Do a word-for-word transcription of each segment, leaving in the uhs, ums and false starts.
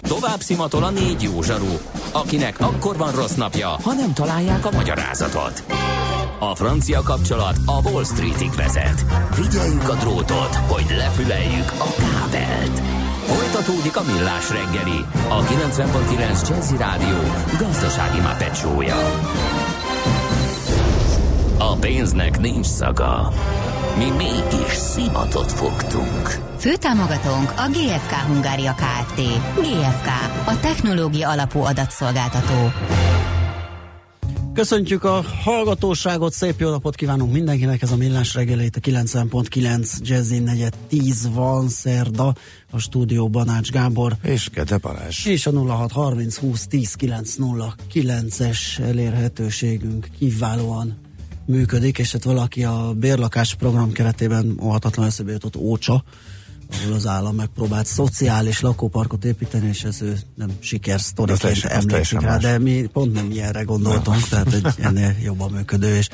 Tovább szimatol a négy jó zsaru, akinek akkor van rossz napja, ha nem találják a magyarázatot. A francia kapcsolat a Wall Streetig vezet. Figyeljük a drótot, hogy lefüleljük a kábelt. Folytatódik a millás reggeli, a kilencven egész kilenc Jazzy Rádió gazdasági mápecsója. A pénznek nincs szaga. Mi mégis szimatot fogtunk. Főtámogatónk a gé ef ká Hungária Kft. gé ef ká, a technológia alapú adatszolgáltató. Köszöntjük a hallgatóságot, szép jó napot kívánunk mindenkinek, ez a millás reggelét a kilencven egész kilenc Jazzin, negyed tíz van, szerda, a stúdióban Ács Gábor és Kete Palás. És a nulla hat harminc húsz tíz kilenc nulla kilences elérhetőségünk kiválóan működik, és hát valaki a bérlakás program keretében óhatatlan eszébe jutott Ócsa, ahol az állam megpróbált szociális lakóparkot építeni, és ez ő nem sikersztoriként emlékszik rá, más. De mi pont nem ilyenre gondoltunk, nem. Tehát egy ennél jobban működő és,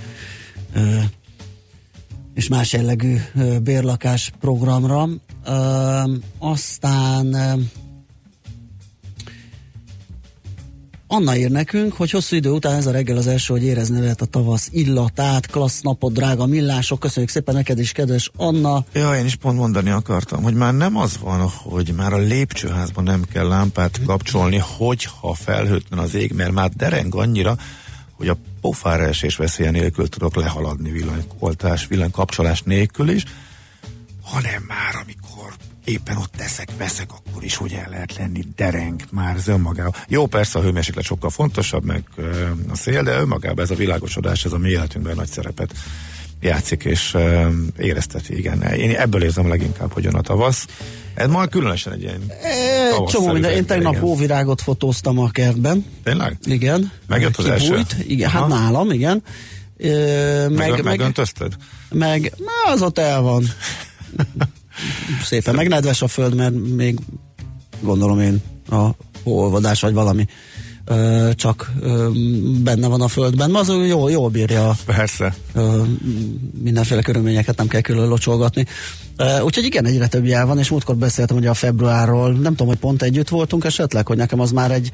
és más jellegű bérlakás programra. Aztán Anna ír nekünk, hogy hosszú idő után ez a reggel az első, hogy érezni lehet a tavasz illatát. Klassz napot, drága millások, köszönjük szépen neked is, kedves Anna. Ja, én is pont mondani akartam, hogy már nem az van, hogy már a lépcsőházban nem kell lámpát kapcsolni, hogyha felhőtlen az ég, mert már dereng annyira, hogy a pofára esés veszélye nélkül tudok lehaladni villanyoltás, villanykapcsolás nélkül is, hanem már amikor éppen ott teszek-veszek, akkor is hogy el lehet lenni dereng már ez önmagában. Jó, persze a hőmérséklet sokkal fontosabb, meg ö, a szél, de önmagában ez a világosodás, ez a mi életünkben nagy szerepet játszik, és ö, érezteti, igen. Én ebből érzem leginkább, hogy jön a tavasz. Ez ma különösen egy ilyen tavasszerű. De én tegnap óvirágot fotóztam a kertben. Tényleg? Igen. Megjött az első? Igen, hát nálam, igen. Ö, meg, meg, megöntözted? Meg, na, az ott el van. Szépen megnedves a föld, mert még gondolom én a olvadás vagy valami ö, csak ö, benne van a földben. Ma az jól, jól bírja a, persze. Ö, mindenféle körülményeket nem kell külön locsolgatni. Ö, úgyhogy igen, egyre több jel van, és múltkor beszéltem ugye a februárról, nem tudom, hogy pont együtt voltunk esetleg, hogy nekem az már egy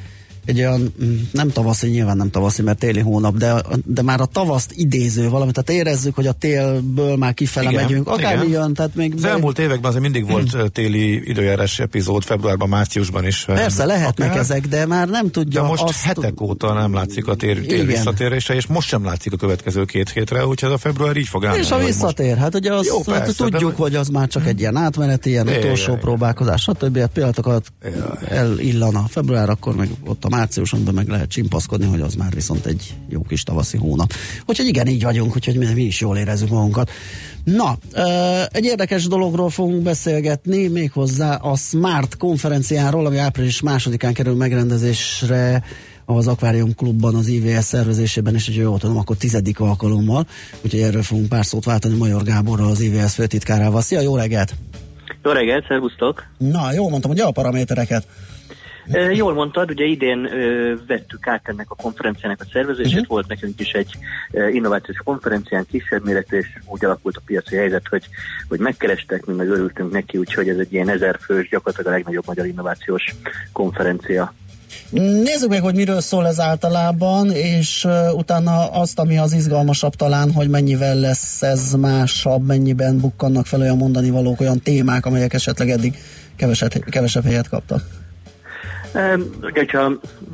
egy olyan, nem tavaszi, nyilván nem tavaszi, mert téli hónap, de, de már a tavaszt idéző valami, tehát érezzük, hogy a télből már kifele igen, megyünk, akármi jön, tehát még... Az be... elmúlt években azért mindig volt hmm. téli időjárás epizód, februárban, márciusban is. Persze, lehetnek akár ezek, de már nem tudja... De most azt... hetek óta nem látszik a tél, tél visszatérése, és most sem látszik a következő két hétre, úgyhogy a február így fog állni. És a visszatér, most... hát ugye azt jó, persze, hát, tudjuk, de... hogy az már csak egy ilyen átmeneti, ilyen é, utolsó jaj, próbálkozás, stb. Pillanatokat elillana február, akkor meg ott a márciusonban meg lehet csimpaszkodni, hogy az már viszont egy jó kis tavaszi hónap. Úgyhogy igen, így vagyunk, úgyhogy mi, mi is jól érezzük magunkat. Na, egy érdekes dologról fogunk beszélgetni, méghozzá a Smart konferenciáról, ami április másodikán kerül megrendezésre az Aquarium Klubban, az i vé es szervezésében, és ugye jól tudom, akkor tizedik alkalommal, úgyhogy erről fogunk pár szót váltani Major Gáborral, az i vé es főtitkárával. Szia, jó reggelt! Jó reggelt, szervusztok! Na, jól mondtam, hogy a paramétereket. Jól mondtad, ugye idén ö, vettük át ennek a konferenciának a szervezését, uh-huh. Volt nekünk is egy ö, innovációs konferencián kísérméretű, és úgy alakult a piaci helyzet, hogy, hogy megkerestek, mi meg örültünk neki, úgyhogy ez egy ilyen ezer fős, gyakorlatilag a legnagyobb magyar innovációs konferencia. Nézzük meg, hogy miről szól ez általában, és uh, utána azt, ami az izgalmasabb talán, hogy mennyivel lesz ez másabb, mennyiben bukkannak fel olyan mondani valók, olyan témák, amelyek esetleg eddig keveset, kevesebb helyet kaptak. Hogyha,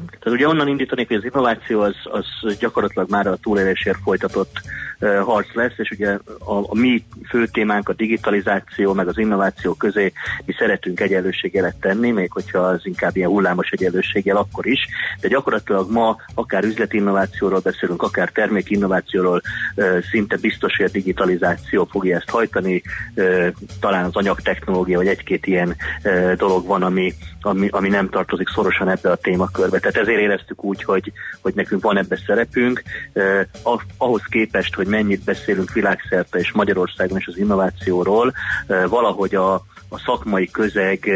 tehát ugye onnan indítanék, hogy az innováció az, az gyakorlatilag már a túlélésért folytatott uh, harc lesz, és ugye a, a mi fő témánk a digitalizáció, meg az innováció közé mi szeretünk egyenlőségjelet tenni, még hogyha az inkább ilyen hullámos egyenlőségjel akkor is, de gyakorlatilag ma akár üzleti innovációról beszélünk, akár termékinnovációról, uh, szinte biztos, hogy a digitalizáció fogja ezt hajtani, uh, talán az anyagtechnológia, vagy egy-két ilyen uh, dolog van, ami, ami, ami nem tartozik szorosan ebbe a témakörbe. Tehát ezért éreztük úgy, hogy, hogy nekünk van ebbe szerepünk. Eh, ahhoz képest, hogy mennyit beszélünk világszerte és Magyarországon is az innovációról, eh, valahogy a a szakmai közeg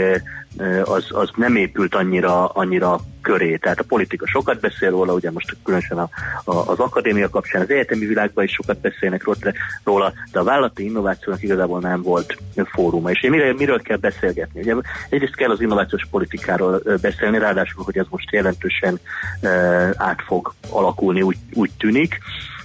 az, az nem épült annyira, annyira köré. Tehát a politika sokat beszél róla, ugye most különösen a, a, az akadémia kapcsán, az egyetemi világban is sokat beszélnek róla, de a vállalati innovációnak igazából nem volt fóruma. És miről, miről kell beszélgetni? Ugye egyrészt kell az innovációs politikáról beszélni, ráadásul, hogy ez most jelentősen át fog alakulni, úgy, úgy tűnik.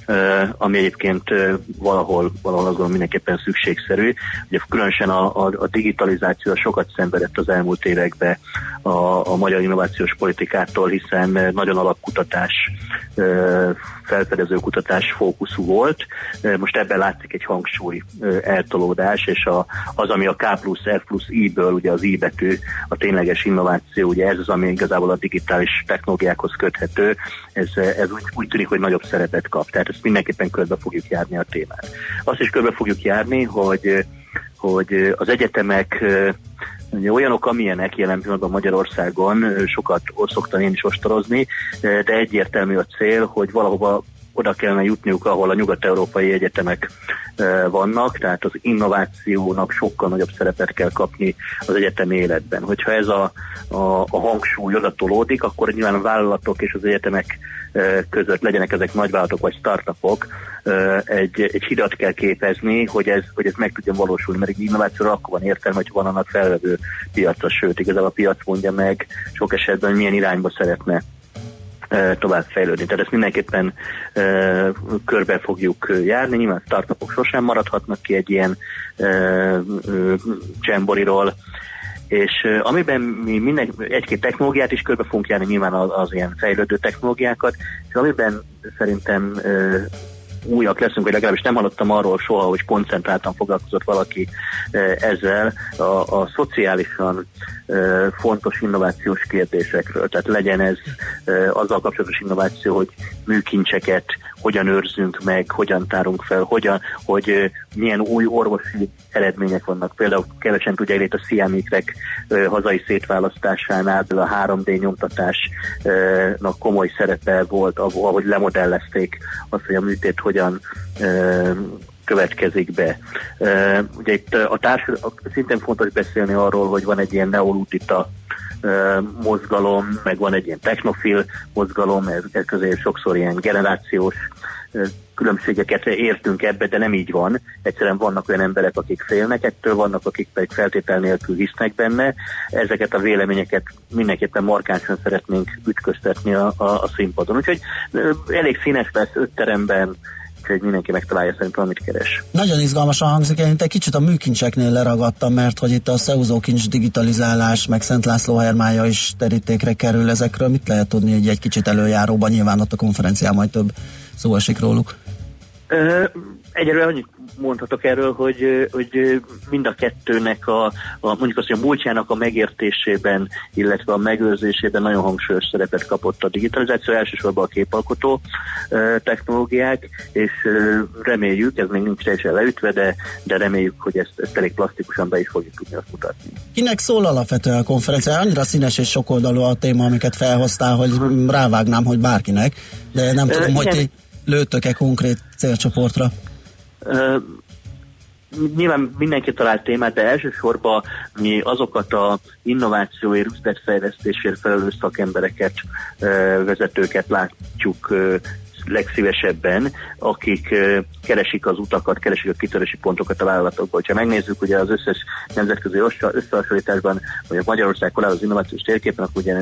Uh, ami egyébként uh, valahol, valahol azon mindenképpen szükségszerű. Ugye különösen a, a, a digitalizáció sokat szenvedett az elmúlt években a, a magyar innovációs politikától, hiszen uh, nagyon alapkutatás, uh, felfedező kutatás fókuszú volt. Uh, most ebben látszik egy hangsúly uh, eltolódás, és a, az, ami a K plusz F plusz I-ből, ugye az I betű, a tényleges innováció, ugye ez az, ami igazából a digitális technológiákhoz köthető, ez, ez úgy, úgy tűnik, hogy nagyobb szerepet kap. Tehát ezt mindenképpen körbe fogjuk járni a témát. Azt is körbe fogjuk járni, hogy, hogy az egyetemek olyanok, amilyenek jelen pillanatban Magyarországon, sokat szoktam én is ostorozni, de egyértelmű a cél, hogy valahova oda kellene jutniuk, ahol a nyugat-európai egyetemek vannak, tehát az innovációnak sokkal nagyobb szerepet kell kapni az egyetemi életben. Hogyha ez a, a, a hangsúly oda tolódik, akkor nyilván a vállalatok és az egyetemek között, legyenek ezek nagyvállalatok vagy startupok, egy, egy hidat kell képezni, hogy ez, hogy ez meg tudjon valósulni, mert egy innovációra akkor van értelme, hogy van annak felvevő piacra, sőt, igazából a piac mondja meg sok esetben, hogy milyen irányba szeretne tovább fejlődni. Tehát ezt mindenképpen e, körbe fogjuk járni, nyilván startupok sosem maradhatnak ki egy ilyen e, e, csemboriról, és e, amiben mi minden, egy-két technológiát is körbe fogunk járni, nyilván az, az ilyen fejlődő technológiákat, és amiben szerintem e, újak leszünk, vagy legalábbis nem hallottam arról soha, hogy koncentráltan foglalkozott valaki ezzel a, a szociálisan fontos innovációs kérdésekről. Tehát legyen ez azzal kapcsolatos innováció, hogy műkincseket hogyan őrzünk meg, hogyan tárunk fel, hogyan, hogy milyen új orvosi eredmények vannak. Például kevesen tudják, itt a sziámikrek hazai szétválasztásánál a három dé nyomtatásnak komoly szerepe volt, ahogy lemodellezték azt, hogy a műtét hogyan következik be. Ugye itt a társadalom, szintén fontos beszélni arról, hogy van egy ilyen neolutita mozgalom, meg van egy ilyen technofil mozgalom, ez közé sokszor ilyen generációs különbségeket értünk ebbe, de nem így van. Egyszerűen vannak olyan emberek, akik félnek ettől, vannak, akik pedig feltétel nélkül hisznek benne. Ezeket a véleményeket mindenképpen markánsan szeretnénk ütköztetni a, a, a színpadon. Úgyhogy elég színes lesz öt teremben, hogy mindenki megtalálja szerintem, amit keres. Nagyon izgalmasan hangzik, én egy kicsit a műkincseknél leragadtam, mert hogy itt a Szeuzó Kincs digitalizálás, meg Szent László hermája is terítékre kerül, ezekről mit lehet tudni egy, egy kicsit előjáróban, nyilván ott a konferencián majd több szó esik róluk? Ö, egyelőre annyit mondhatok erről, hogy, hogy mind a kettőnek a, a mondjuk azt, hogy a múltjának a megértésében, illetve a megőrzésében nagyon hangsúlyos szerepet kapott a digitalizáció, elsősorban a képalkotó technológiák, és reméljük, ez még nincs teljesen leütve, de, de reméljük, hogy ezt, ezt elég plastikusan be is fogjuk tudni azt mutatni. Kinek szól alapvetően a konferencia? Annyira színes és sokoldalú a téma, amiket felhoztál, hogy rávágnám, hogy bárkinek, de nem tudom, Ö, hogy ti lőttök-e konkrét célcsoportra? Uh, nyilván mindenki talált témát, de elsősorban mi azokat a innovációért, üzletfejlesztésért felelős szakembereket, uh, vezetőket látjuk uh, legszívesebben, akik uh, keresik az utakat, keresik a kitörési pontokat a vállalatokból. Ha megnézzük ugye az összes nemzetközi összehasonlításban, vagy a Magyarország korábban az innovációs térképen, akkor ugye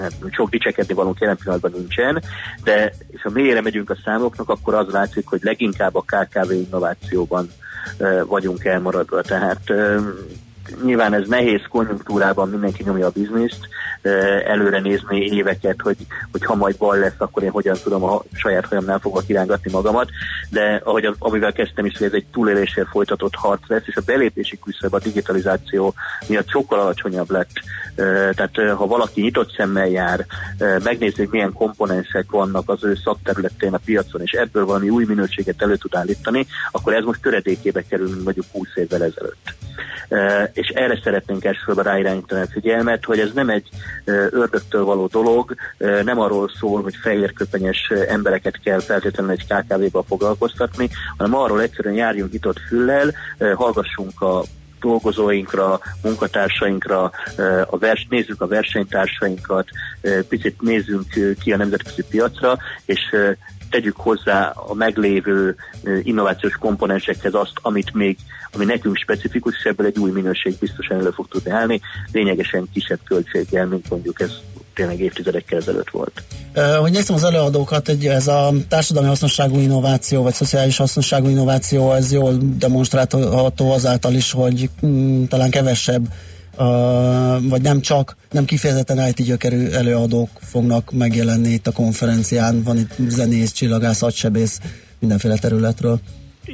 hát, sok dicsekedni valónk jelen pillanatban nincsen, de és ha mélyre megyünk a számoknak, akkor az látszik, hogy leginkább a ká ká vé innovációban uh, vagyunk elmaradva. Tehát uh, nyilván ez nehéz konjunktúrában, mindenki nyomja a bizniszt, előre nézni éveket, hogy, hogy ha majd baj lesz, akkor én hogyan tudom a saját hajamnál fogva kirángatni magamat, de ahogy, amivel kezdtem is, hogy ez egy túlélésért folytatott harc lesz, és a belépési küszöb a digitalizáció miatt sokkal alacsonyabb lett. Tehát ha valaki nyitott szemmel jár, megnézi, milyen komponensek vannak az ő szakterületén a piacon, és ebből valami új minőséget elő tud állítani, akkor ez most töredékébe kerül, mint mondjuk húsz évvel ezelőtt. És erre szeretnénk elsősorban ráirányítani a figyelmet, hogy ez nem egy ördögtől való dolog, nem arról szól, hogy fehérköpenyes embereket kell feltétlenül egy ká ká vé-ba foglalkoztatni, hanem arról egyszerűen járjunk nyitott füllel, hallgassunk a dolgozóinkra, munkatársainkra, a vers, nézzük a versenytársainkat, picit nézzünk ki a nemzetközi piacra, és tegyük hozzá a meglévő innovációs komponensekhez azt, amit még, ami nekünk specifikus, és ebből egy új minőség biztosan elő fog tudni állni, lényegesen kisebb költséggel, mint mondjuk ez tényleg évtizedekkel ezelőtt volt. Hogy néztem az előadókat, egy, ez a társadalmi hasznosságú innováció, vagy szociális hasznosságú innováció, ez jól demonstrálható azáltal is, hogy mm, talán kevesebb, uh, vagy nem csak, nem kifejezetten i té gyökerű előadók fognak megjelenni itt a konferencián. Van itt zenész, csillagász, agysebész, mindenféle területről.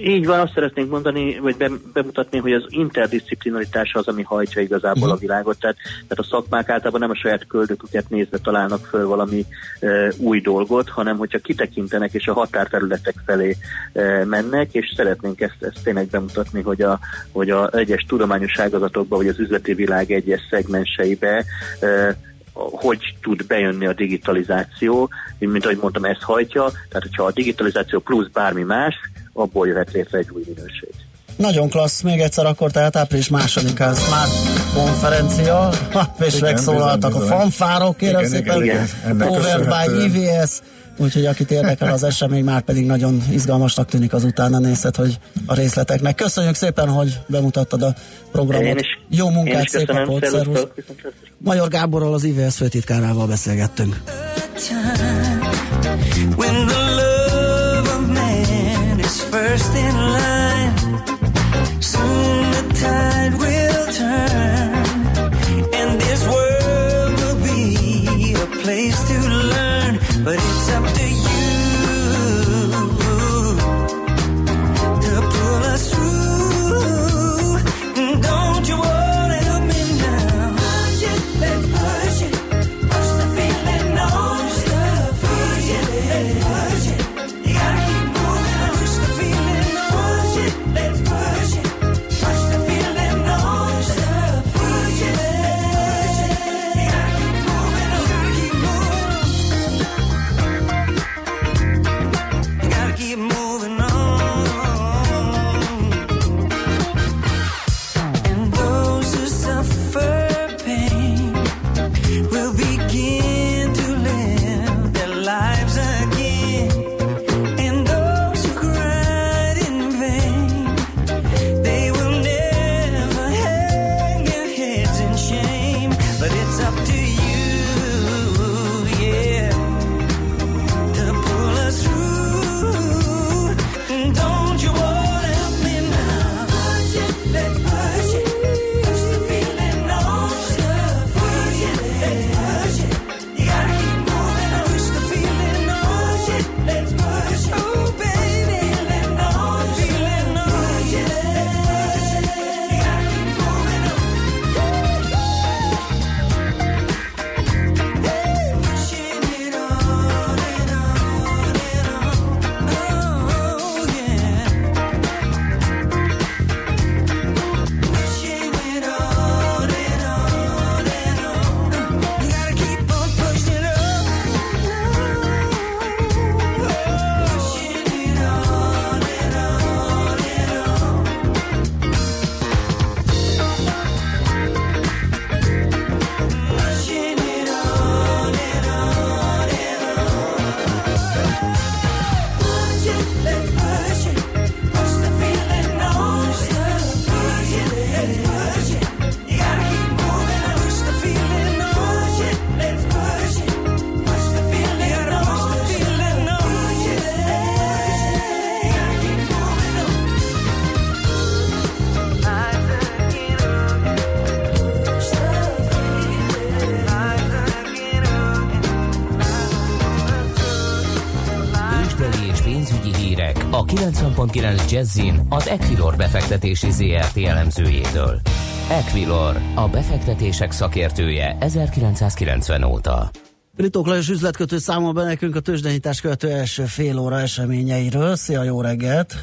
Így van, azt szeretnénk mondani, vagy bemutatni, hogy az interdisziplinaritás az, ami hajtja igazából a világot, tehát, tehát a szakmák általában nem a saját köldöküket nézve találnak föl valami e, új dolgot, hanem hogyha kitekintenek és a határterületek felé e, mennek, és szeretnénk ezt, ezt tényleg bemutatni, hogy a, hogy a egyes tudományos ágazatokba, vagy az üzleti világ egyes szegmenseibe e, hogy tud bejönni a digitalizáció, mint ahogy mondtam, ez hajtja, tehát hogyha a digitalizáció plusz bármi más, abból jöhet létre egy új minőség. Nagyon klassz, még egyszer akkor, tehát április másodikán Smart konferencia, és megszólaltak a fanfárok, kérem szépen, Power by i vé es, úgyhogy akit érdekel az esemény, már pedig nagyon izgalmasnak tűnik az utána nézhet, hogy a részleteknek. Köszönjük szépen, hogy bemutattad a programot. Is, jó munkát, szép napot, szervusz. Major Gáborral, az i vé es főtitkárával beszélgettünk. First in line, soon the tide will turn, and this world will be a place to learn, but it's up to you to pull us through, and don't you wanna help me now, push it, let's push it, push the feeling on, push the feeling, push it, you gotta keep moving. Let's push it, push the feeling on, push it, push it, gotta keep moving, gotta keep moving, gotta keep moving on. And those who suffer pain will begin to live their lives again. kilenc pont kilenc Jazzin az Equilor befektetési zé er té elemzőjétől. Equilor, a befektetések szakértője ezerkilencszázkilencven óta. Ritók Lajos üzletkötő számol be nekünk a tőzsdenyítás követő első fél óra eseményeiről. Szia, jó reggelt!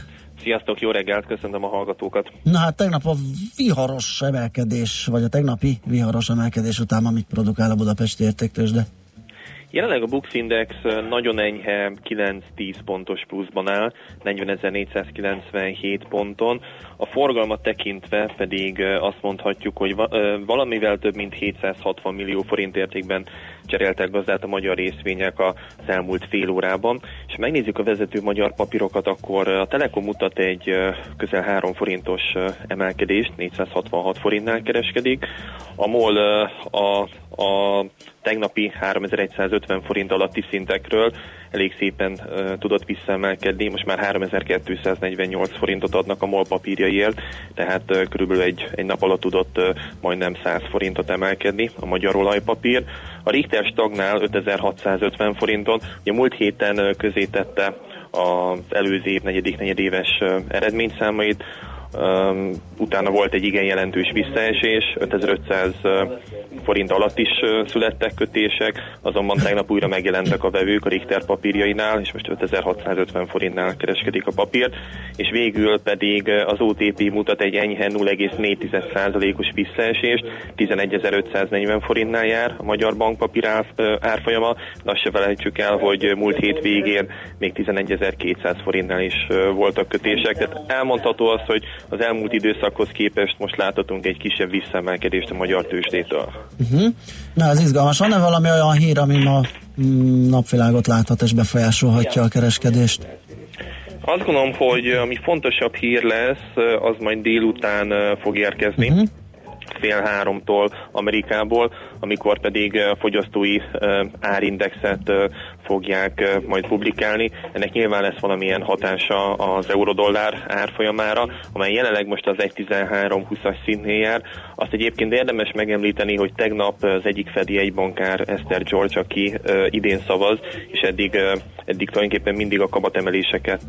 Sziasztok, jó reggelt, köszönöm a hallgatókat! Na hát tegnap a viharos emelkedés, vagy a tegnapi viharos emelkedés után, amit produkál a Budapesti Értéktőzsde. Jelenleg a Bux Index nagyon enyhe kilenc-tíz pontos pluszban áll, negyvenezer-négyszázkilencvenhét ponton. A forgalmat tekintve pedig azt mondhatjuk, hogy valamivel több mint hétszázhatvan millió forint értékben cseréltek gazdát a magyar részvények az elmúlt fél órában. És ha megnézzük a vezető magyar papírokat, akkor a Telekom mutat egy közel három forintos emelkedést, négyszázhatvanhat forintnál kereskedik. A MOL a a tegnapi háromezer-egyszázötven forint alatti szintekről elég szépen uh, tudott visszaemelkedni, most már háromezer-kétszáznegyvennyolc forintot adnak a MOL papírjaiért, tehát uh, körülbelül egy, egy nap alatt tudott uh, majdnem száz forintot emelkedni a magyar olajpapír. A Richter stagnál ötezer-hatszázötven forinton, ugye múlt héten uh, közé tette az előző év negyedik negyedéves uh, eredményszámait, Um, utána volt egy igen jelentős visszaesés, ötezer-ötszáz forint alatt is születtek kötések, azonban tegnap újra megjelentek a vevők a Richter papírjainál, és most ötezer-hatszázötven forintnál kereskedik a papír, és végül pedig az o té pé mutat egy enyhe nulla egész négy százalékos visszaesést, tizenegyezer-ötszáznegyven forintnál jár a magyar bankpapír árfolyama, de azt se felejtsük el, hogy múlt hét végén még tizenegyezer-kétszáz forintnál is voltak kötések, tehát elmondható az, hogy az elmúlt időszakhoz képest most láthatunk egy kisebb visszaemelkedést a magyar tőzsdétől. Uh-huh. Na, ez izgalmas. Van-e valami olyan hír, ami ma mm, napvilágot láthat és befolyásolhatja a kereskedést? Azt gondolom, hogy ami fontosabb hír lesz, az majd délután fog érkezni. Uh-huh. Fél háromtól Amerikából, amikor pedig a fogyasztói árindexet fogják majd publikálni. Ennek nyilván lesz valamilyen hatása az eurodollár árfolyamára, amely jelenleg most az egy tizenhárom húszas szintnél jár. Azt egyébként érdemes megemlíteni, hogy tegnap az egyik fedi egybankár, Esther George, aki idén szavaz, és eddig, eddig tulajdonképpen mindig a kamatemeléseket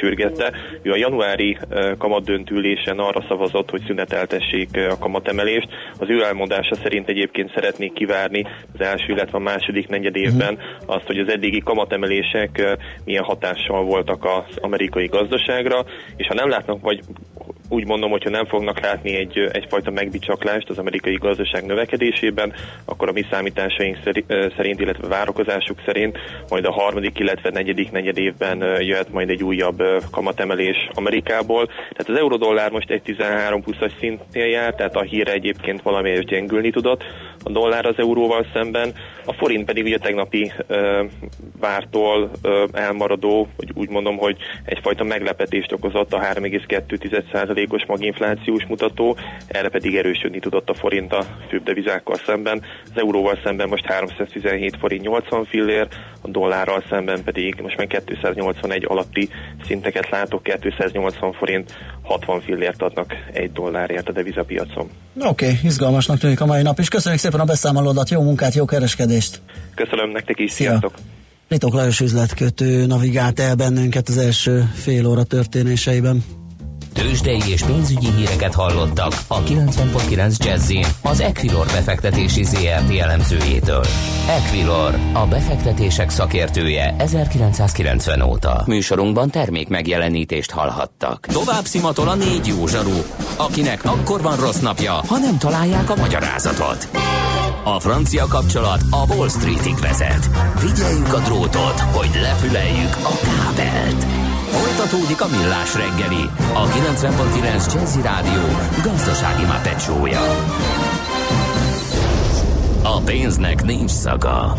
sürgette. Ő a januári kamatdöntülésen arra szavazott, hogy szüneteltessék a kamatemelést. Az ő elmondása szerint egyébként szeretnék kivárni az első, illetve a második negyed évben azt, hogy az eddigi kamatemelések milyen hatással voltak az amerikai gazdaságra, és ha nem látnak, vagy úgy mondom, hogyha nem fognak látni egy, egyfajta megbicsaklást az amerikai gazdaság növekedésében, akkor a mi számításaink szerint, illetve várakozásuk szerint majd a harmadik, illetve negyedik negyed évben jöhet majd egy újabb kamatemelés Amerikából. Tehát az eurodollár most egy tizenhárom húszas szintnél jár, tehát a híre egyébként valamelyest gyengülni tudott a dollár az euróval szemben. A forint pedig ugye tegnapi ö, vártól ö, elmaradó, vagy úgy mondom, hogy egyfajta meglepetést okozott a három egész kettő százalék os maginflációs mutató, erre pedig erősödni tudott a forint a főbb devizákkal szemben. Az euróval szemben most háromszáztizenhét forint nyolcvan fillér, a dollárral szemben pedig most már kétszáznyolcvanegy alatti szinteket látok, kétszáznyolcvan forint hatvan fillért adnak egy dollárért a devizapiacon. Oké, okay, izgalmasnak tűnik a mai nap is. Köszönjük szépen a beszámolódat, jó munkát, jó kereskedést! Köszönöm nektek is, sziasztok! Ritók Lajos üzletkötő navigált el bennünket az első fél óra történéseiben. Tőzsdei és pénzügyi híreket hallottak a kilencven egész kilenc Jazzyn az Equilor befektetési zé er té elemzőjétől. Equilor, a befektetések szakértője ezerkilencszázkilencven óta. Műsorunkban termék megjelenítést hallhattak. Tovább szimatol a négy jó zsaru, akinek akkor van rossz napja, ha nem találják a magyarázatot. A francia kapcsolat a Wall Streetig vezet. Figyeljük a drótot, hogy lefüleljük a kábelt. Folytatódik a Millás reggeli, a kilencven egész kilenc Jazzy Rádió gazdasági mápecsója. A pénznek nincs szaga.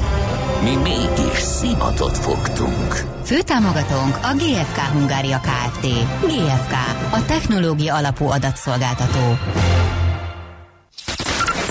Mi mégis szimatot fogtunk. Főtámogatónk a gé ef ká Hungária Kft. gé ef ká, a technológia alapú adatszolgáltató.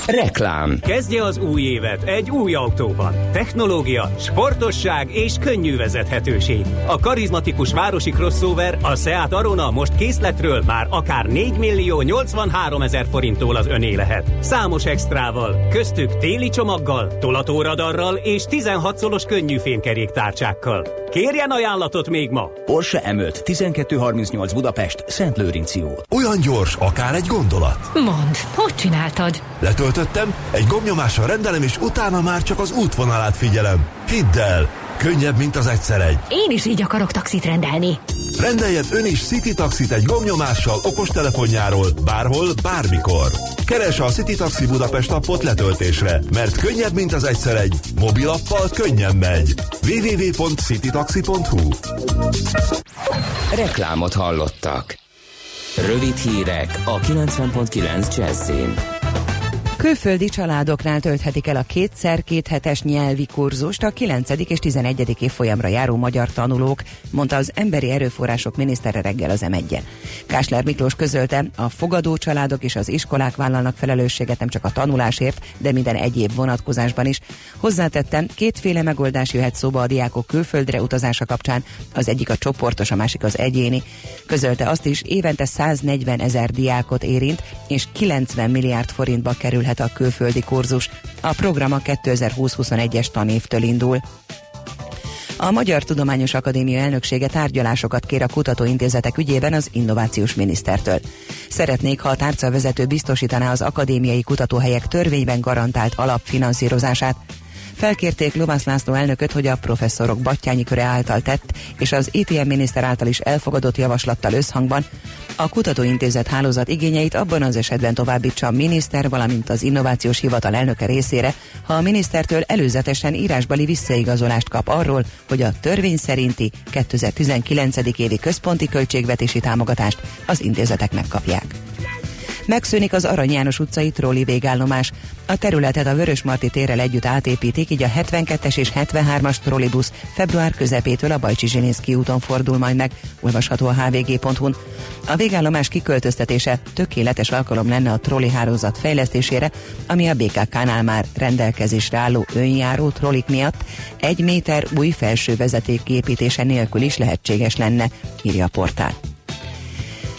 Reklám. Kezdje az új évet egy új autóban. Technológia, sportosság és könnyű vezethetőség. A karizmatikus városi crossover, a Seat Arona most készletről már akár négymillió nyolcvanháromezer forinttól az öné lehet. Számos extrával, köztük téli csomaggal, tolatóradarral és tizenhat szolos könnyű fémkeréktárcsákkal. Kérjen ajánlatot még ma! Porsche em öt tizenkettő harmincnyolc Budapest, Szentlőrinci út. Olyan gyors, akár egy gondolat. Mondd, hogy csináltad? Letöltöttem, egy gombnyomással rendelem, és utána már csak az útvonalát figyelem. Hidd el! Könnyebb, mint az egyszer egy. Én is így akarok taxit rendelni. Rendeljen ön is City Taxit egy gombnyomással okostelefonjáról, bárhol, bármikor. Keres a City Taxi Budapest appot letöltésre, mert könnyebb, mint az egyszer egy. Mobilappal könnyen megy. double-u double-u double-u pont city taxi pont hu Reklámot hallottak. Rövid hírek a kilencven pont kilenc Jazzin. Külföldi családoknál tölthetik el a kétszer két hetes nyelvi kurzust a kilencedik és tizenegyedik évfolyamra járó magyar tanulók, mondta az Emberi Erőforrások minisztere reggel az em egyen. Kásler Miklós közölte, a fogadó családok és az iskolák vállalnak felelősséget nem csak a tanulásért, de minden egyéb vonatkozásban is. Hozzátette, kétféle megoldás jöhet szóba a diákok külföldre utazása kapcsán, az egyik a csoportos, a másik az egyéni. Közölte azt is, évente száznegyven ezer diákot érint, és kilencven milliárd forintba kerülhet a külföldi kurzus. A program a kétezer-húsz-huszonegyes tanévtől indul. A Magyar Tudományos Akadémia elnöksége tárgyalásokat kér a kutatóintézetek ügyében az innovációs minisztertől. Szeretnék, ha a tárcavezető biztosítaná az akadémiai kutatóhelyek törvényben garantált alapfinanszírozását. Felkérték Lovász László elnököt, hogy a professzorok Battyányi köre által tett és az i té em miniszter által is elfogadott javaslattal összhangban a kutatóintézet hálózat igényeit abban az esetben továbbítsa a miniszter, valamint az innovációs hivatal elnöke részére, ha a minisztertől előzetesen írásbeli visszaigazolást kap arról, hogy a törvény szerinti kétezer-tizenkilencedik évi központi költségvetési támogatást az intézetek megkapják. Megszűnik az Arany János utcai trolli végállomás. A területet a Vörösmarty térrel együtt átépítik, így a hetvenkettes és hetvenhármas trollibusz február közepétől a Bajcsy-Zsilinszky úton fordul majd meg, olvasható a hvg.hu-n. A végállomás kiköltöztetése tökéletes alkalom lenne a trolli hálózat fejlesztésére, ami a bé ká ká-nál már rendelkezésre álló önjáró trollik miatt egy méter új felső vezeték kiépítése nélkül is lehetséges lenne, írja a portál.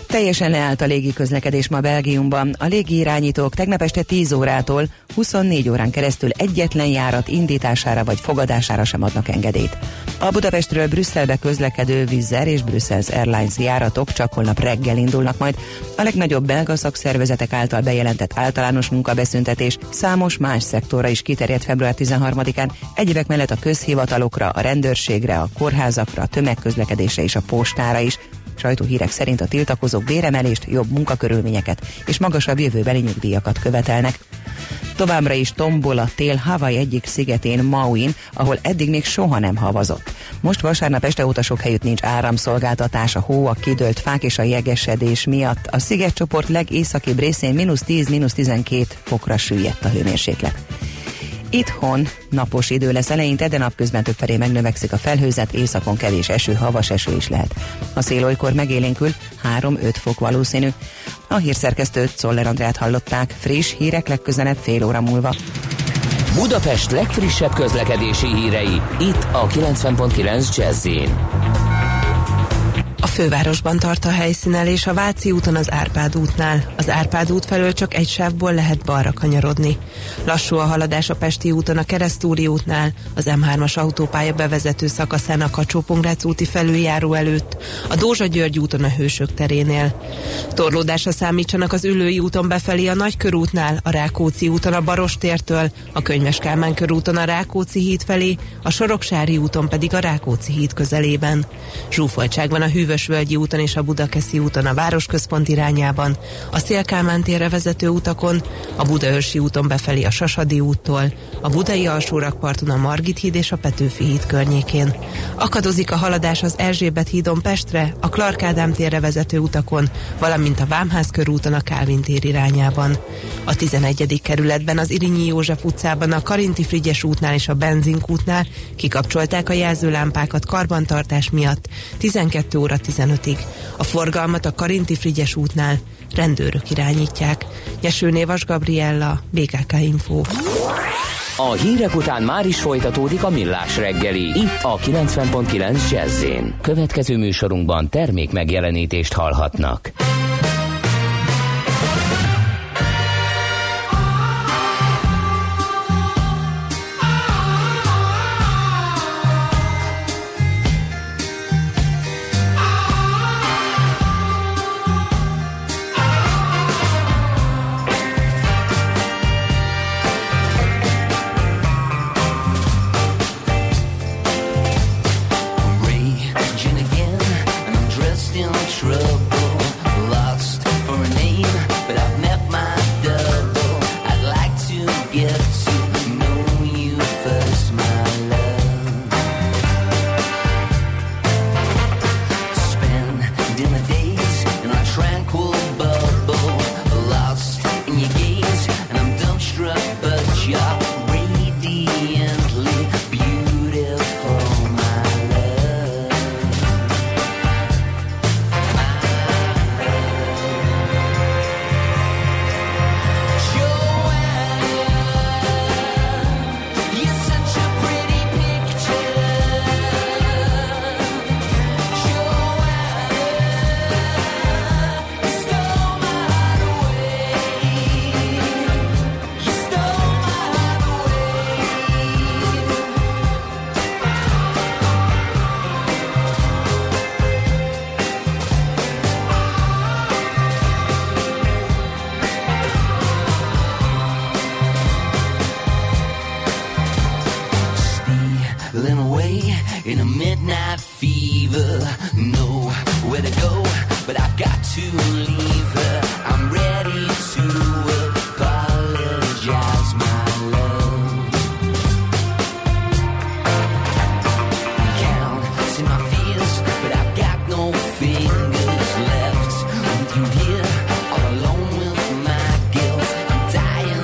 Teljesen leállt a légi közlekedés ma Belgiumban. A légirányítók tegnap este tíz órától huszonnégy órán keresztül egyetlen járat indítására vagy fogadására sem adnak engedélyt. A Budapestről Brüsszelbe közlekedő Wizz Air és Brussels Airlines járatok csak holnap reggel indulnak majd. A legnagyobb belga szakszervezetek által bejelentett általános munkabeszüntetés számos más szektorra is kiterjedt február tizenharmadikán. Egyebek mellett a közhivatalokra, a rendőrségre, a kórházakra, a tömegközlekedésre és a postára is. Sajtóhírek szerint a tiltakozók béremelést, jobb munkakörülményeket és magasabb jövőbeli nyugdíjakat követelnek. Továbbra is tombol a tél Hawaii egyik szigetén, Mauin, ahol eddig még soha nem havazott. Most vasárnap este óta sok helyütt nincs áramszolgáltatás, a hó, a kidőlt fák és a jegesedés miatt. A szigetcsoport legészakibb részén mínusz tíz mínusz tizenkét fokra süllyedt a hőmérséklet. Itthon napos idő lesz eleinte, de napközben több felé megnövekszik a felhőzet, északon kevés eső, havas eső is lehet. A szél olykor megélénkül, három-öt fok valószínű. A hírszerkesztőt, Czoller Andrát hallották. Friss hírek legközelebb fél óra múlva. Budapest legfrissebb közlekedési hírei, itt a kilencven pont kilenc Jazz-in. A fővárosban tart a helyszínelés a Váci úton az Árpád útnál. Az Árpád út felől csak egy sávból lehet balra kanyarodni. Lassú a haladás a Pesti úton a Keresztúri útnál, az em hármas autópálya bevezető szakaszán a Kacsó-Pongrác úti felüljáró előtt, a Dózsa-György úton a Hősök terénél. Torlódásra számítsanak az Üllői úton befelé a Nagykörútnál, a Rákóczi úton a Barostértől, a Könyves Kálmán körúton a Rákóczi híd felé, a Soroksári úton pedig a Rákóczi híd közelében. Zsúfoltság van a Hűvös Völgyi úton és a Budakeszi úton a városközpont irányában, a Szél-Kálmán térre vezető utakon, a Budaörsi úton befelé a Sasadi úttól, a Budai alsórakparton a Margit híd és a Petőfi híd környékén. Akadozik a haladás az Erzsébet hídon Pestre, a Clark Ádám térre vezető utakon, valamint a Vámház körúton a Kálvin tér irányában. A tizenegyedik kerületben az Irinyi József utcában a Karinti Frigyes útnál és a Benzink útnál kikapcsolták a jelzőlámpákat karbantartás miatt tizenkét óra tizenötig. A forgalmat a Karinti Frigyes útnál rendőrök irányítják. Nyerső Névas Gabriella, bé ká ká Info. A hírek után már is folytatódik a Millás reggeli, itt a kilencven pont kilenc Jazz-én. Következő műsorunkban termék megjelenítést hallhatnak. in a midnight fever. Know where to go, but I've got to leave her. I'm ready to apologize, my love. Counting my fears, but I've got no fingers left. With you here, all alone with my guilt, I'm dying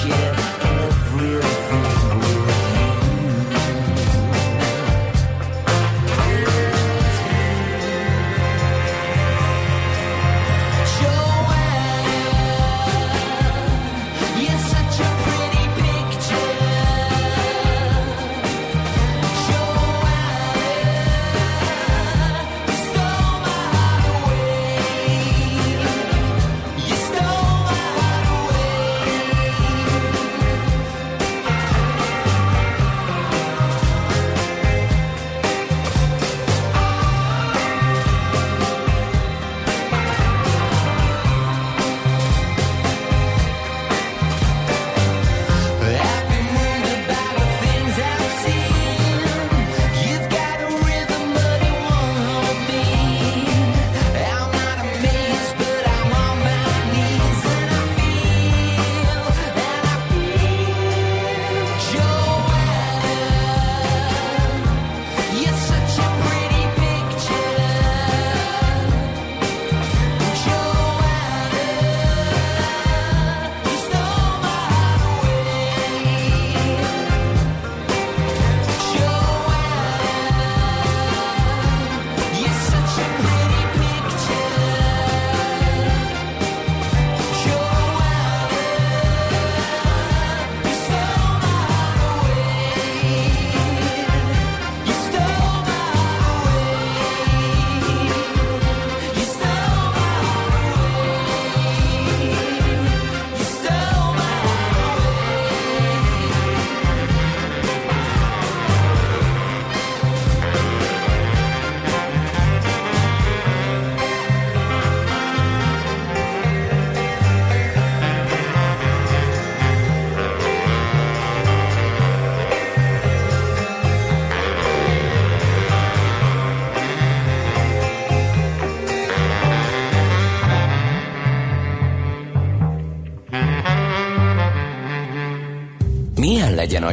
share everything with you. Joe, you're such a pretty picture, Joanna. You stole my heart away. You stole my heart away. I've been wounded by the things I've seen. You've got a rhythm, but it won't hold me. I'm not amazed, but I'm on my knees, and I feel, and I feel, Joanna, you're such a pretty picture, Joanna. You stole my heart away. Joanna, you're such a pretty picture, Joanna. You stole my heart away. You stole my heart away. You stole my heart away. You stole my heart away. Milyen legyen a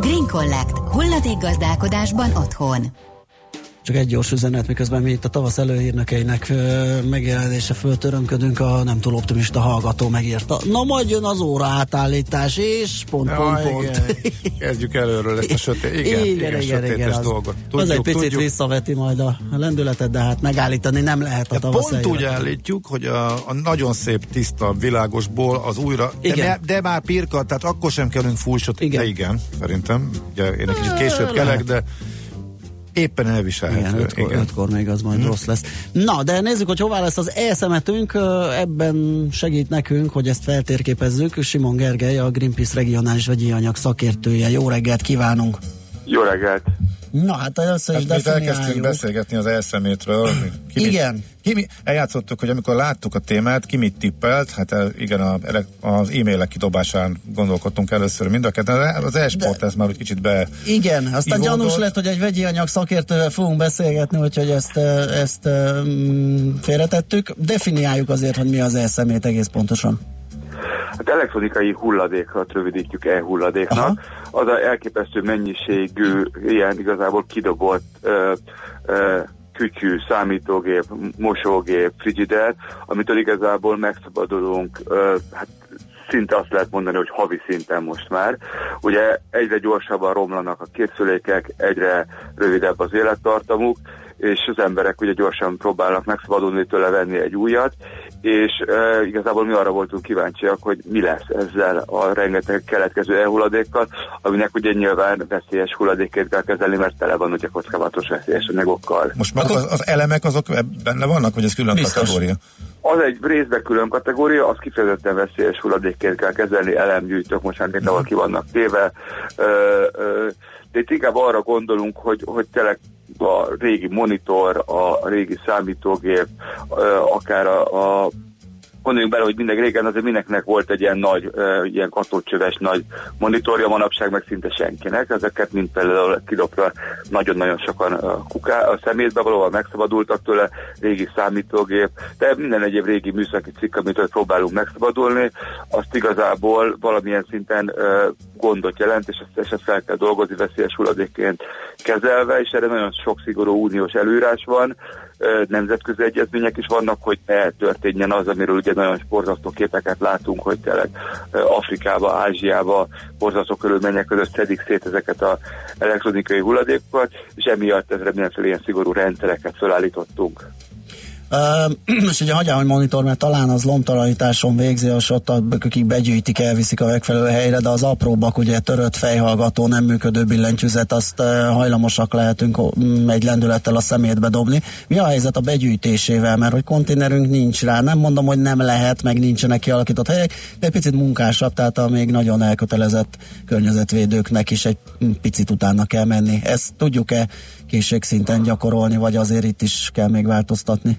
Green Collect. Hulladékgazdálkodásban otthon. Csak egy gyors üzenet, miközben mi itt a tavasz előhírnökeinek megjelenése fölt örömködünk, a nem túl optimista hallgató megírta. Na majd jön az óraátállítás, és pont, pont, ja, pont. Igen. Kezdjük előről ezt a sötét, igen, igen, igen, igen, sötétes igen, az, dolgot. Tudjuk, az egy picit tudjuk. Visszaveti majd a lendületet, de hát megállítani nem lehet a tavasz Pont előre. Úgy állítjuk, hogy a, a nagyon szép, tiszta, világosból az újra, de, ne, de már pirka, tehát akkor sem kellünk fújsot. Igen. De igen, szerintem, ugye, én egy kicsit később kelek, de éppen elviselhető. Igen, ötkor, Igen. ötkor még az majd hmm. rossz lesz. Na, de nézzük, hogy hová lesz az e-szemetünk. Ebben segít nekünk, hogy ezt feltérképezzük. Simon Gergely, a Greenpeace regionális vegyi anyag szakértője. Jó reggelt kívánunk! Jó reggelt! Na, hát először is hát definiáljuk. Itt elkezdtünk beszélgetni az elszemétről. Ki igen. Mit, ki mi, eljátszottuk, hogy amikor láttuk a témát, ki mit tippelt, hát el, igen, a, az e-mailek kidobásán gondolkodtunk először mind a ketten. Az e-sport ez már úgy kicsit be... Igen, aztán ivódott. Gyanús lett, hogy egy vegyi anyag szakértővel fogunk beszélgetni, úgyhogy ezt, ezt mm, félretettük. Definiáljuk azért, hogy mi az elszemét egész pontosan. Hát elektronikai hulladékot rövidítjük e-hulladéknak. Aha. Az a elképesztő mennyiségű ilyen igazából kidobott ö, ö, kütyű, számítógép, mosógép, frigider, amitől igazából megszabadulunk, ö, hát szinte azt lehet mondani, hogy havi szinten most már. Ugye egyre gyorsabban romlanak a készülékek, egyre rövidebb az élettartamuk, és az emberek ugye gyorsan próbálnak megszabadulni tőle, venni egy újat, és e, igazából mi arra voltunk kíváncsiak, hogy mi lesz ezzel a rengeteg keletkező e-hulladékkal, aminek ugye nyilván veszélyes hulladékét kell kezelni, mert tele van ugye kockázatos veszélyes anyagokkal. Most már az, az elemek azok benne vannak, vagy ez külön biztos kategória? Az egy részben külön kategória, az kifejezetten veszélyes hulladékként kell kezelni, elemgyűjtők most már ahol ki vannak téve, ö, ö, de itt inkább arra gondolunk, hogy, hogy tényleg a régi monitor, a régi számítógép, ö, akár a, a gondoljunk bele, hogy minden régen azért mindenkinek volt egy ilyen nagy, ö, ilyen katócsöves nagy monitorja, manapság meg szinte senkinek, ezeket mint például kidobra nagyon-nagyon sokan a, kuká, a szemétbe valóban megszabadultak tőle, régi számítógép, de minden egyéb régi műszaki cikk, amitől próbálunk megszabadulni, azt igazából valamilyen szinten ö, gondot jelent, és ezt, és ezt fel kell dolgozni veszélyes hulladékként kezelve, és erre nagyon sok szigorú uniós előírás van, ö, nemzetközi egyezmények is vannak, hogy ne történjen az, amiről ugye nagyon borzasztó képeket látunk, hogy tényleg Afrikába, Ázsiába borzasztó körülmények között szedik szét ezeket az elektronikai hulladékokat, és emiatt ezre mindenféle ilyen szigorú rendszereket felállítottunk. Most ugye hagyjál, hogy monitor, mert talán az lomtalanításon végzi, és ott akik begyűjtik, elviszik a megfelelő helyre, de az apróbbak, ugye törött fejhallgató, nem működő billentyűzet, azt hajlamosak lehetünk egy lendülettel a szemétbe dobni. Mi a helyzet a begyűjtésével, mert hogy konténerünk nincs rá, nem mondom, hogy nem lehet, meg nincsenek kialakított helyek, de picit munkásabb, tehát a még nagyon elkötelezett környezetvédőknek is egy picit utána kell menni. Ezt tudjuk-e készségszinten gyakorolni, vagy azért itt is kell még változtatni?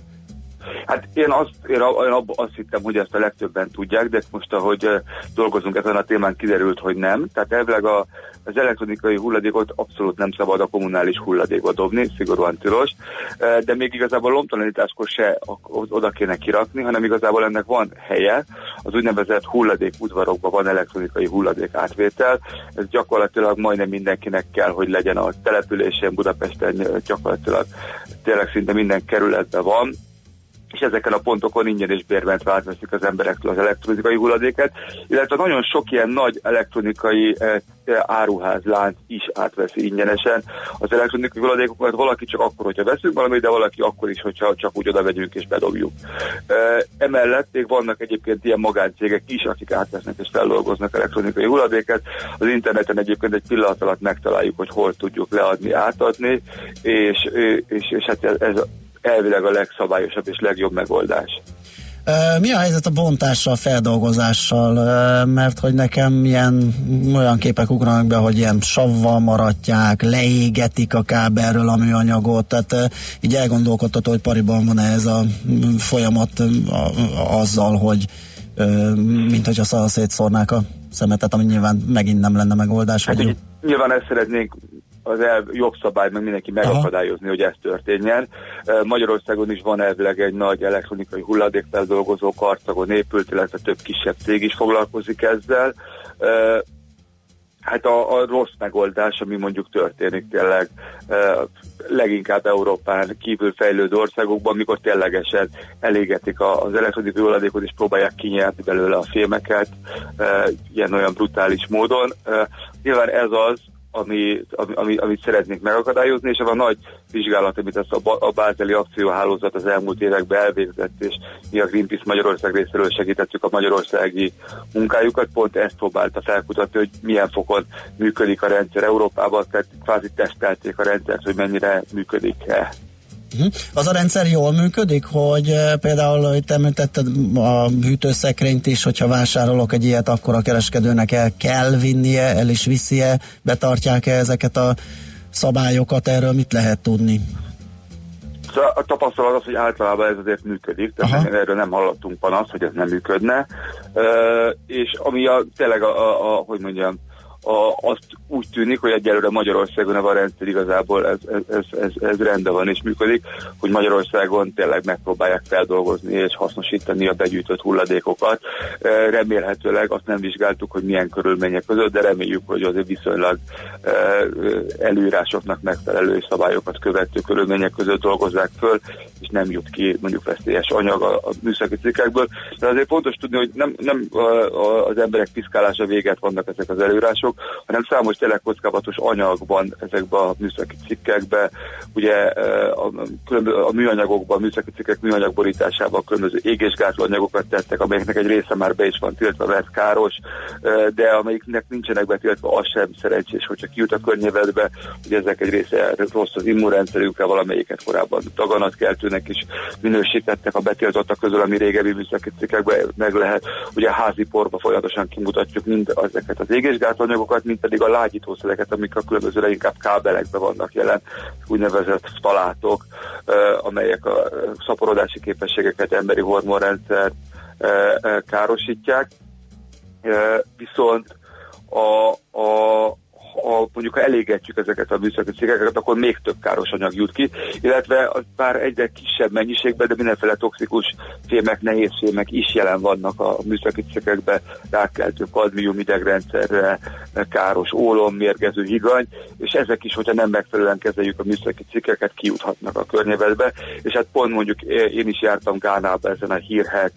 Hát én azt, én azt hittem, hogy ezt a legtöbben tudják, de most, ahogy dolgozunk ezen a témán, kiderült, hogy nem. Tehát elvileg a, az elektronikai hulladékot abszolút nem szabad a kommunális hulladékba dobni, szigorúan tilos, de még igazából lomtalanításkor se oda kéne kirakni, hanem igazából ennek van helye, az úgynevezett hulladékudvarokban van elektronikai hulladék átvétel, ez gyakorlatilag majdnem mindenkinek kell, hogy legyen a településen, Budapesten gyakorlatilag tényleg szinte minden kerületben van, és ezeken a pontokon ingyen és bérment átveszik az emberektől az elektronikai hulladéket, illetve nagyon sok ilyen nagy elektronikai eh, áruházlánc is átveszi ingyenesen az elektronikai hulladékokat, valaki csak akkor, hogyha veszünk valamit, de valaki akkor is, hogyha csak úgy oda vegyünk és bedobjuk. Eh, emellett még vannak egyébként ilyen magáncégek is, akik átvesznek és feldolgoznak elektronikai hulladéket. Az interneten egyébként egy pillanat alatt megtaláljuk, hogy hol tudjuk leadni, átadni, és, és, és hát ez, ez elvileg a legszabályosabb és legjobb megoldás. Mi a helyzet a bontással, feldolgozással? Mert hogy nekem ilyen olyan képek ugranak be, hogy ilyen savval maradják, leégetik a kábelről a műanyagot, tehát így elgondolkodható, hogy pariban van-e ez a folyamat azzal, hogy mint hogy a szétszórnák a szemetet, ami nyilván megint nem lenne megoldás. Hát, vagy nyilván ezt szeretnénk az el, jobb szabály, meg mindenki megakadályozni, hogy ez történjen. Magyarországon is van elvileg egy nagy elektronikai hulladékfeldolgozó kartagon épült, illetve több kisebb cég is foglalkozik ezzel. Hát a, a rossz megoldás, ami mondjuk történik tényleg leginkább Európán kívül fejlődő országokban, amikor ténylegesen elégetik az elektronikai hulladékot és próbálják kinyerni belőle a fémeket ilyen-olyan brutális módon. Nyilván ez az, Ami, ami, amit szeretnénk megakadályozni, és a nagy vizsgálat, amit ezt a, a Bázeli akcióhálózat az elmúlt években elvégzett, és mi a Greenpeace Magyarország részéről segítettük a magyarországi munkájukat, pont ezt próbálta felkutatni, hogy milyen fokon működik a rendszer Európában, tehát kvázi tesztelték a rendszert, hogy mennyire működik-e. Az a rendszer jól működik, hogy például itt említetted a hűtőszekrényt is, hogyha vásárolok egy ilyet, akkor a kereskedőnek el kell vinnie, el is viszie, betartják-e ezeket a szabályokat, erről mit lehet tudni? A tapasztalat az, hogy általában ez azért működik, tehát aha, erről nem hallottunk panaszt, hogy ez nem működne, és ami a, tényleg, a, a, a, hogy mondjam, A, azt úgy tűnik, hogy egyelőre Magyarországon a rendszer igazából ez, ez, ez, ez rendben van és működik, hogy Magyarországon tényleg megpróbálják feldolgozni és hasznosítani a begyűjtött hulladékokat. Remélhetőleg, azt nem vizsgáltuk, hogy milyen körülmények között, de reméljük, hogy azért viszonylag előírásoknak megfelelő szabályokat követő körülmények között dolgozzák föl, és nem jut ki mondjuk veszélyes anyag a, a műszaki cikkekből. De azért fontos tudni, hogy nem, nem az emberek piszkálása véget vannak ezek az előírások, áruk, hanem számos telekockázatos anyagban, ezekben a műszaki cikkekben, ugye a, a műanyagokban, a műszaki cikkek műanyag borításában különböző égésgátló anyagokat tettek, amelyeknek egy része már be is van tiltva, mert káros, de amelyiknek nincsenek betiltva, az sem szerencsés, hogyha kijut a környezetbe, hogy ezek egy része rossz az immunrendszerünkkel, valamelyiket korábban daganatkeltőnek is minősítettek a betiltottak közül, ami régebbi műszaki cikkekben meg lehet. Ugye a házi porba folyamatosan kimutatjuk mind ezeket az égésgátló anyagokat, mint pedig a lágyítószereket, amik a különböző leginkább kábelekben vannak jelen, úgynevezett ftalátok, amelyek a szaporodási képességeket, emberi hormonrendszert károsítják. Viszont a, a, a, mondjuk ha elégetjük ezeket a műszaki cikkeket, akkor még több káros anyag jut ki, illetve az már egyre kisebb mennyiségben, de mindenféle toxikus fémek, nehéz fémek is jelen vannak a műszaki cikkekben, rákkeltő kadmium, idegrendszerre káros ólom, mérgező higany, és ezek is, hogyha nem megfelelően kezeljük a műszaki cikkeket, kijuthatnak a környezetbe, és hát pont mondjuk én is jártam Gánába ezen a hírhet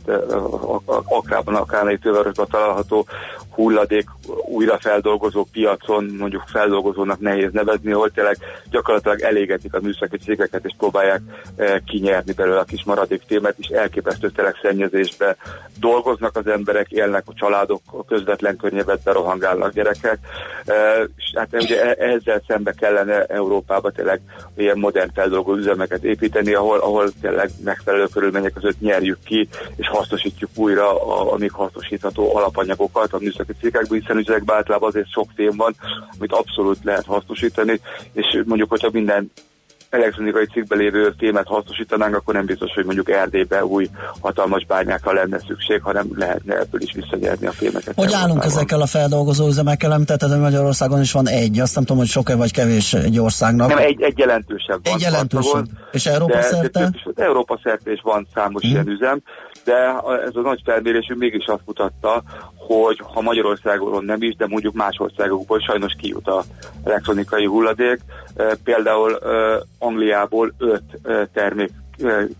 Akrában, a Gánai fővárosban található hulladék újrafeldolgozó piacon, mondjuk feldolgozónak nehéz nevezni, hogy tényleg gyakorlatilag elégetik a műszaki cikkeket, és próbálják eh, kinyerni belőle a kis maradék témát, és elképesztő telekszennyezésbe dolgoznak az emberek, élnek a családok, a közvetlen környezetbe rohangálnak gyerekek, eh, és hát ugye ezzel szembe kellene Európába tényleg ilyen modern feldolgozó üzemeket építeni, ahol, ahol tényleg megfelelő körülmények között nyerjük ki, és hasznosítjuk újra a, a még hasznosítható alapanyagokat a műszaki cikkekből, hiszen üzekben általában azért sok fém van, amit abszolút lehet hasznosítani, és mondjuk, hogyha minden elektronikai cikkben lévő témát hasznosítanánk, akkor nem biztos, hogy mondjuk Erdélyben új hatalmas bányákra lenne szükség, hanem lehetne ebből is visszanyerni a fémeket. Hogy állunk ezekkel a feldolgozó üzemekkel, amit tehát Magyarországon is van egy, azt nem tudom, hogy sok-e vagy kevés egy országnak. Nem, egy, egy jelentősebb van. Egy jelentősebb. És Európa de, szerte? De, de, de Európa szerte is van számos hmm. ilyen üzem, de ez a nagy felmérésünk mégis azt mutatta, hogy ha Magyarországon nem is, de mondjuk más országokból sajnos kijut a elektronikai hulladék. Például Angliából öt termék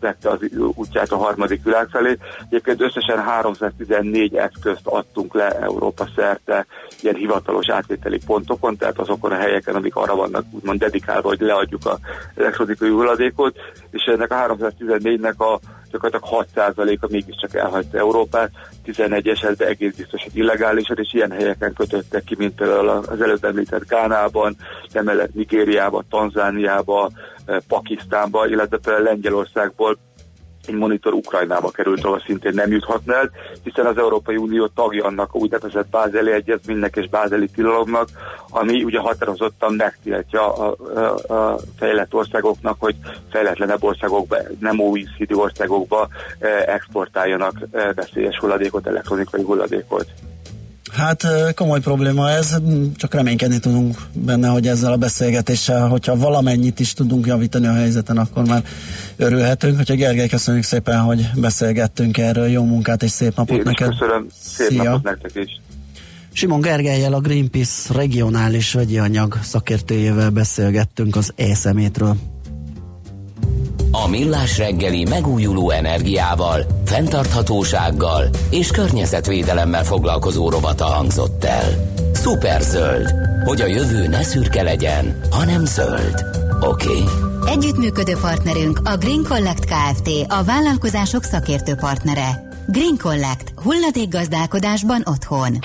vette az útját a harmadik világ felé. Egyébként összesen háromszáztizennégy eszközt adtunk le Európa szerte ilyen hivatalos átvételi pontokon, tehát azokon a helyeken, amik arra vannak úgymond dedikálva, hogy leadjuk az elektronikai hulladékot, és ennek a háromszáztizennégynek a gyakorlatilag hat százaléka mégiscsak elhagyta Európát, tizenegy esetben egész biztos, hogy illegálisan, és ilyen helyeken kötöttek ki, mint például az előbb említett Gánában, emellett Nigériában, Tanzániában, Pakisztánban, illetve például Lengyelországból egy monitor Ukrajnába került, ahol szintén nem juthatna el, hiszen az Európai Unió tagja annak úgynevezett Bázeli Egyezménynek és Bázeli Tilalomnak, ami ugye határozottan megtiltja a, a, a fejlett országoknak, hogy fejletlenebb országokba, nem o e cé dé országokba exportáljanak veszélyes hulladékot, elektronikai hulladékot. Hát komoly probléma ez, csak reménykedni tudunk benne, hogy ezzel a beszélgetéssel, hogyha valamennyit is tudunk javítani a helyzeten, akkor már örülhetünk. Hogyha Gergely, köszönjük szépen, hogy beszélgettünk erről, jó munkát és szép napot. Én neked. Köszönöm, szép Szia. Napot nektek is. Simon Gergelyel, a Greenpeace regionális vegyi anyag szakértőjével beszélgettünk az e-szemétről. A Millás reggeli megújuló energiával, fenntarthatósággal és környezetvédelemmel foglalkozó rovata hangzott el. Szuperzöld, hogy a jövő ne szürke legyen, hanem zöld. Oké. Okay. Együttműködő partnerünk a Green Collect Kft. A vállalkozások szakértő partnere. Green Collect. Hulladékgazdálkodásban otthon.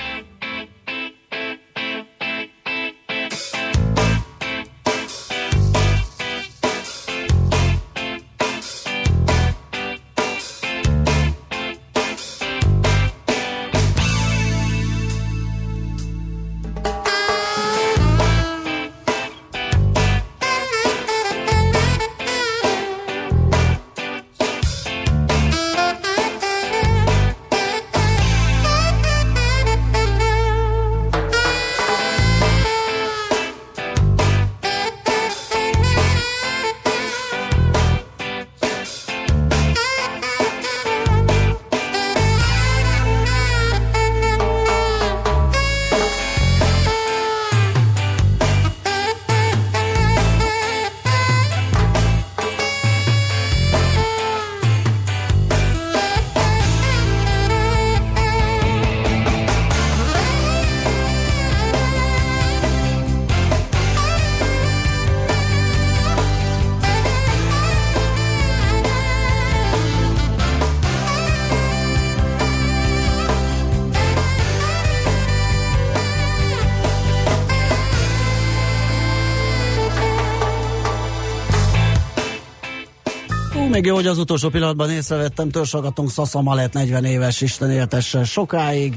Még jó, hogy az utolsó pillanatban észrevettem, törzsagatunk Szaszama lett negyven éves, Isten éltesse sokáig.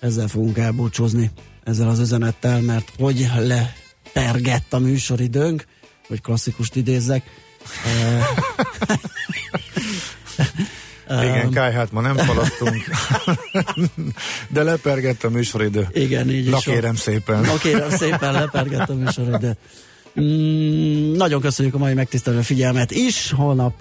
Ezzel fogunk elbúcsúzni, ezzel az üzenettel, mert hogy lepergett a műsoridőnk, hogy klasszikust idézzek. Igen, Kály, hát ma nem faladtunk, de lepergett a műsoridő. Igen, így is. Na kérem szépen. Na kérem szépen, lepergett a műsoridő. Mm, nagyon köszönjük a mai megtisztelő figyelmet is, holnap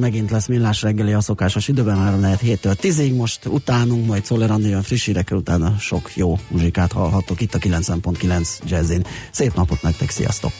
megint lesz Millás reggeli a szokásos időben, három-négy héttől tízig, most utánunk, majd Czoller András jön friss hírekkel, utána sok jó muzsikát hallhattok itt a kilencven pont kilenc Jazzin. Szép napot nektek, sziasztok!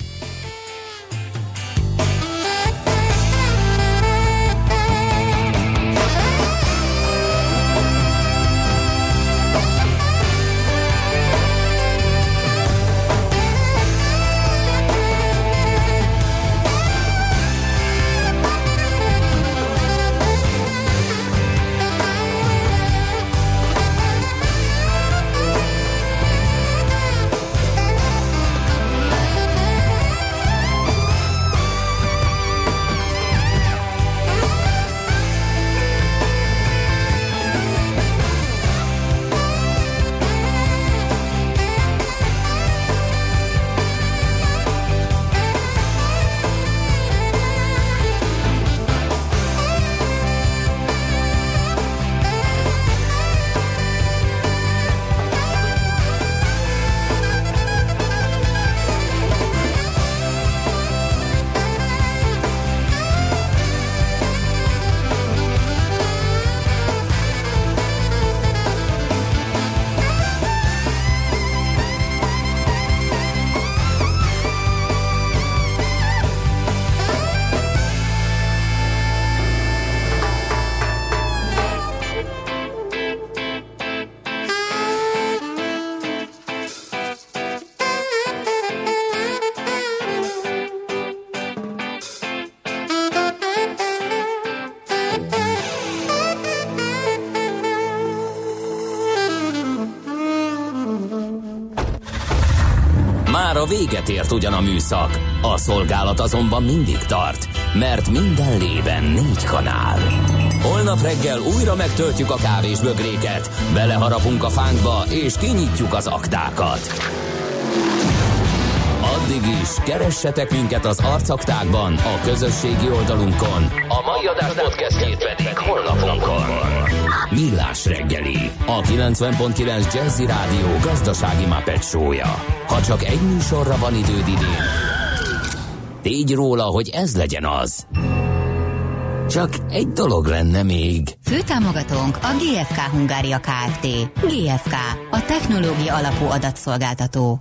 Véget ért ugyan a műszak, a szolgálat azonban mindig tart, mert minden lében négy kanál. Holnap reggel újra megtöltjük a kávés bögréket, beleharapunk a fánkba és kinyitjuk az aktákat. Addig is keressetek minket az arcaktákban, a közösségi oldalunkon. A mai adás podcastjét pedig holnapunkon. Millás reggeli, a kilencven pont kilenc Jazzy Rádió gazdasági Muppet show-ja. Ha csak egy műsorra van időd idén, tégy róla, hogy ez legyen az. Csak egy dolog lenne még. Főtámogatónk a gé ef ká Hungária Kft. gé ef ká, a technológia alapú adatszolgáltató.